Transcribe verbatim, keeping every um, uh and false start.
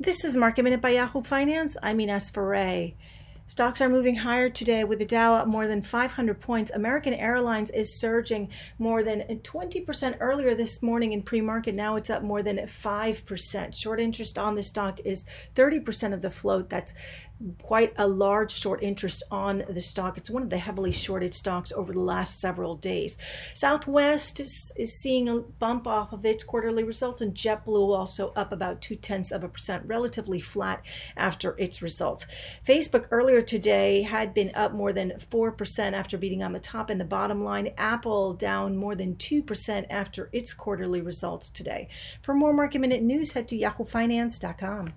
This is Market Minute by Yahoo Finance. I'm Ines Ferre. Stocks are moving higher today with the Dow up more than five hundred points. American Airlines is surging more than twenty percent earlier this morning in pre-market. Now it's up more than five percent. Short interest on this stock is thirty percent of the float. That's quite a large short interest on the stock. It's one of the heavily shorted stocks over the last several days. Southwest is, is seeing a bump off of its quarterly results, and JetBlue also up about two-tenths of a percent, relatively flat after its results. Facebook earlier today had been up more than four percent after beating on the top and the bottom line. Apple down more than two percent after its quarterly results today. For more Market Minute news, head to yahoo finance dot com.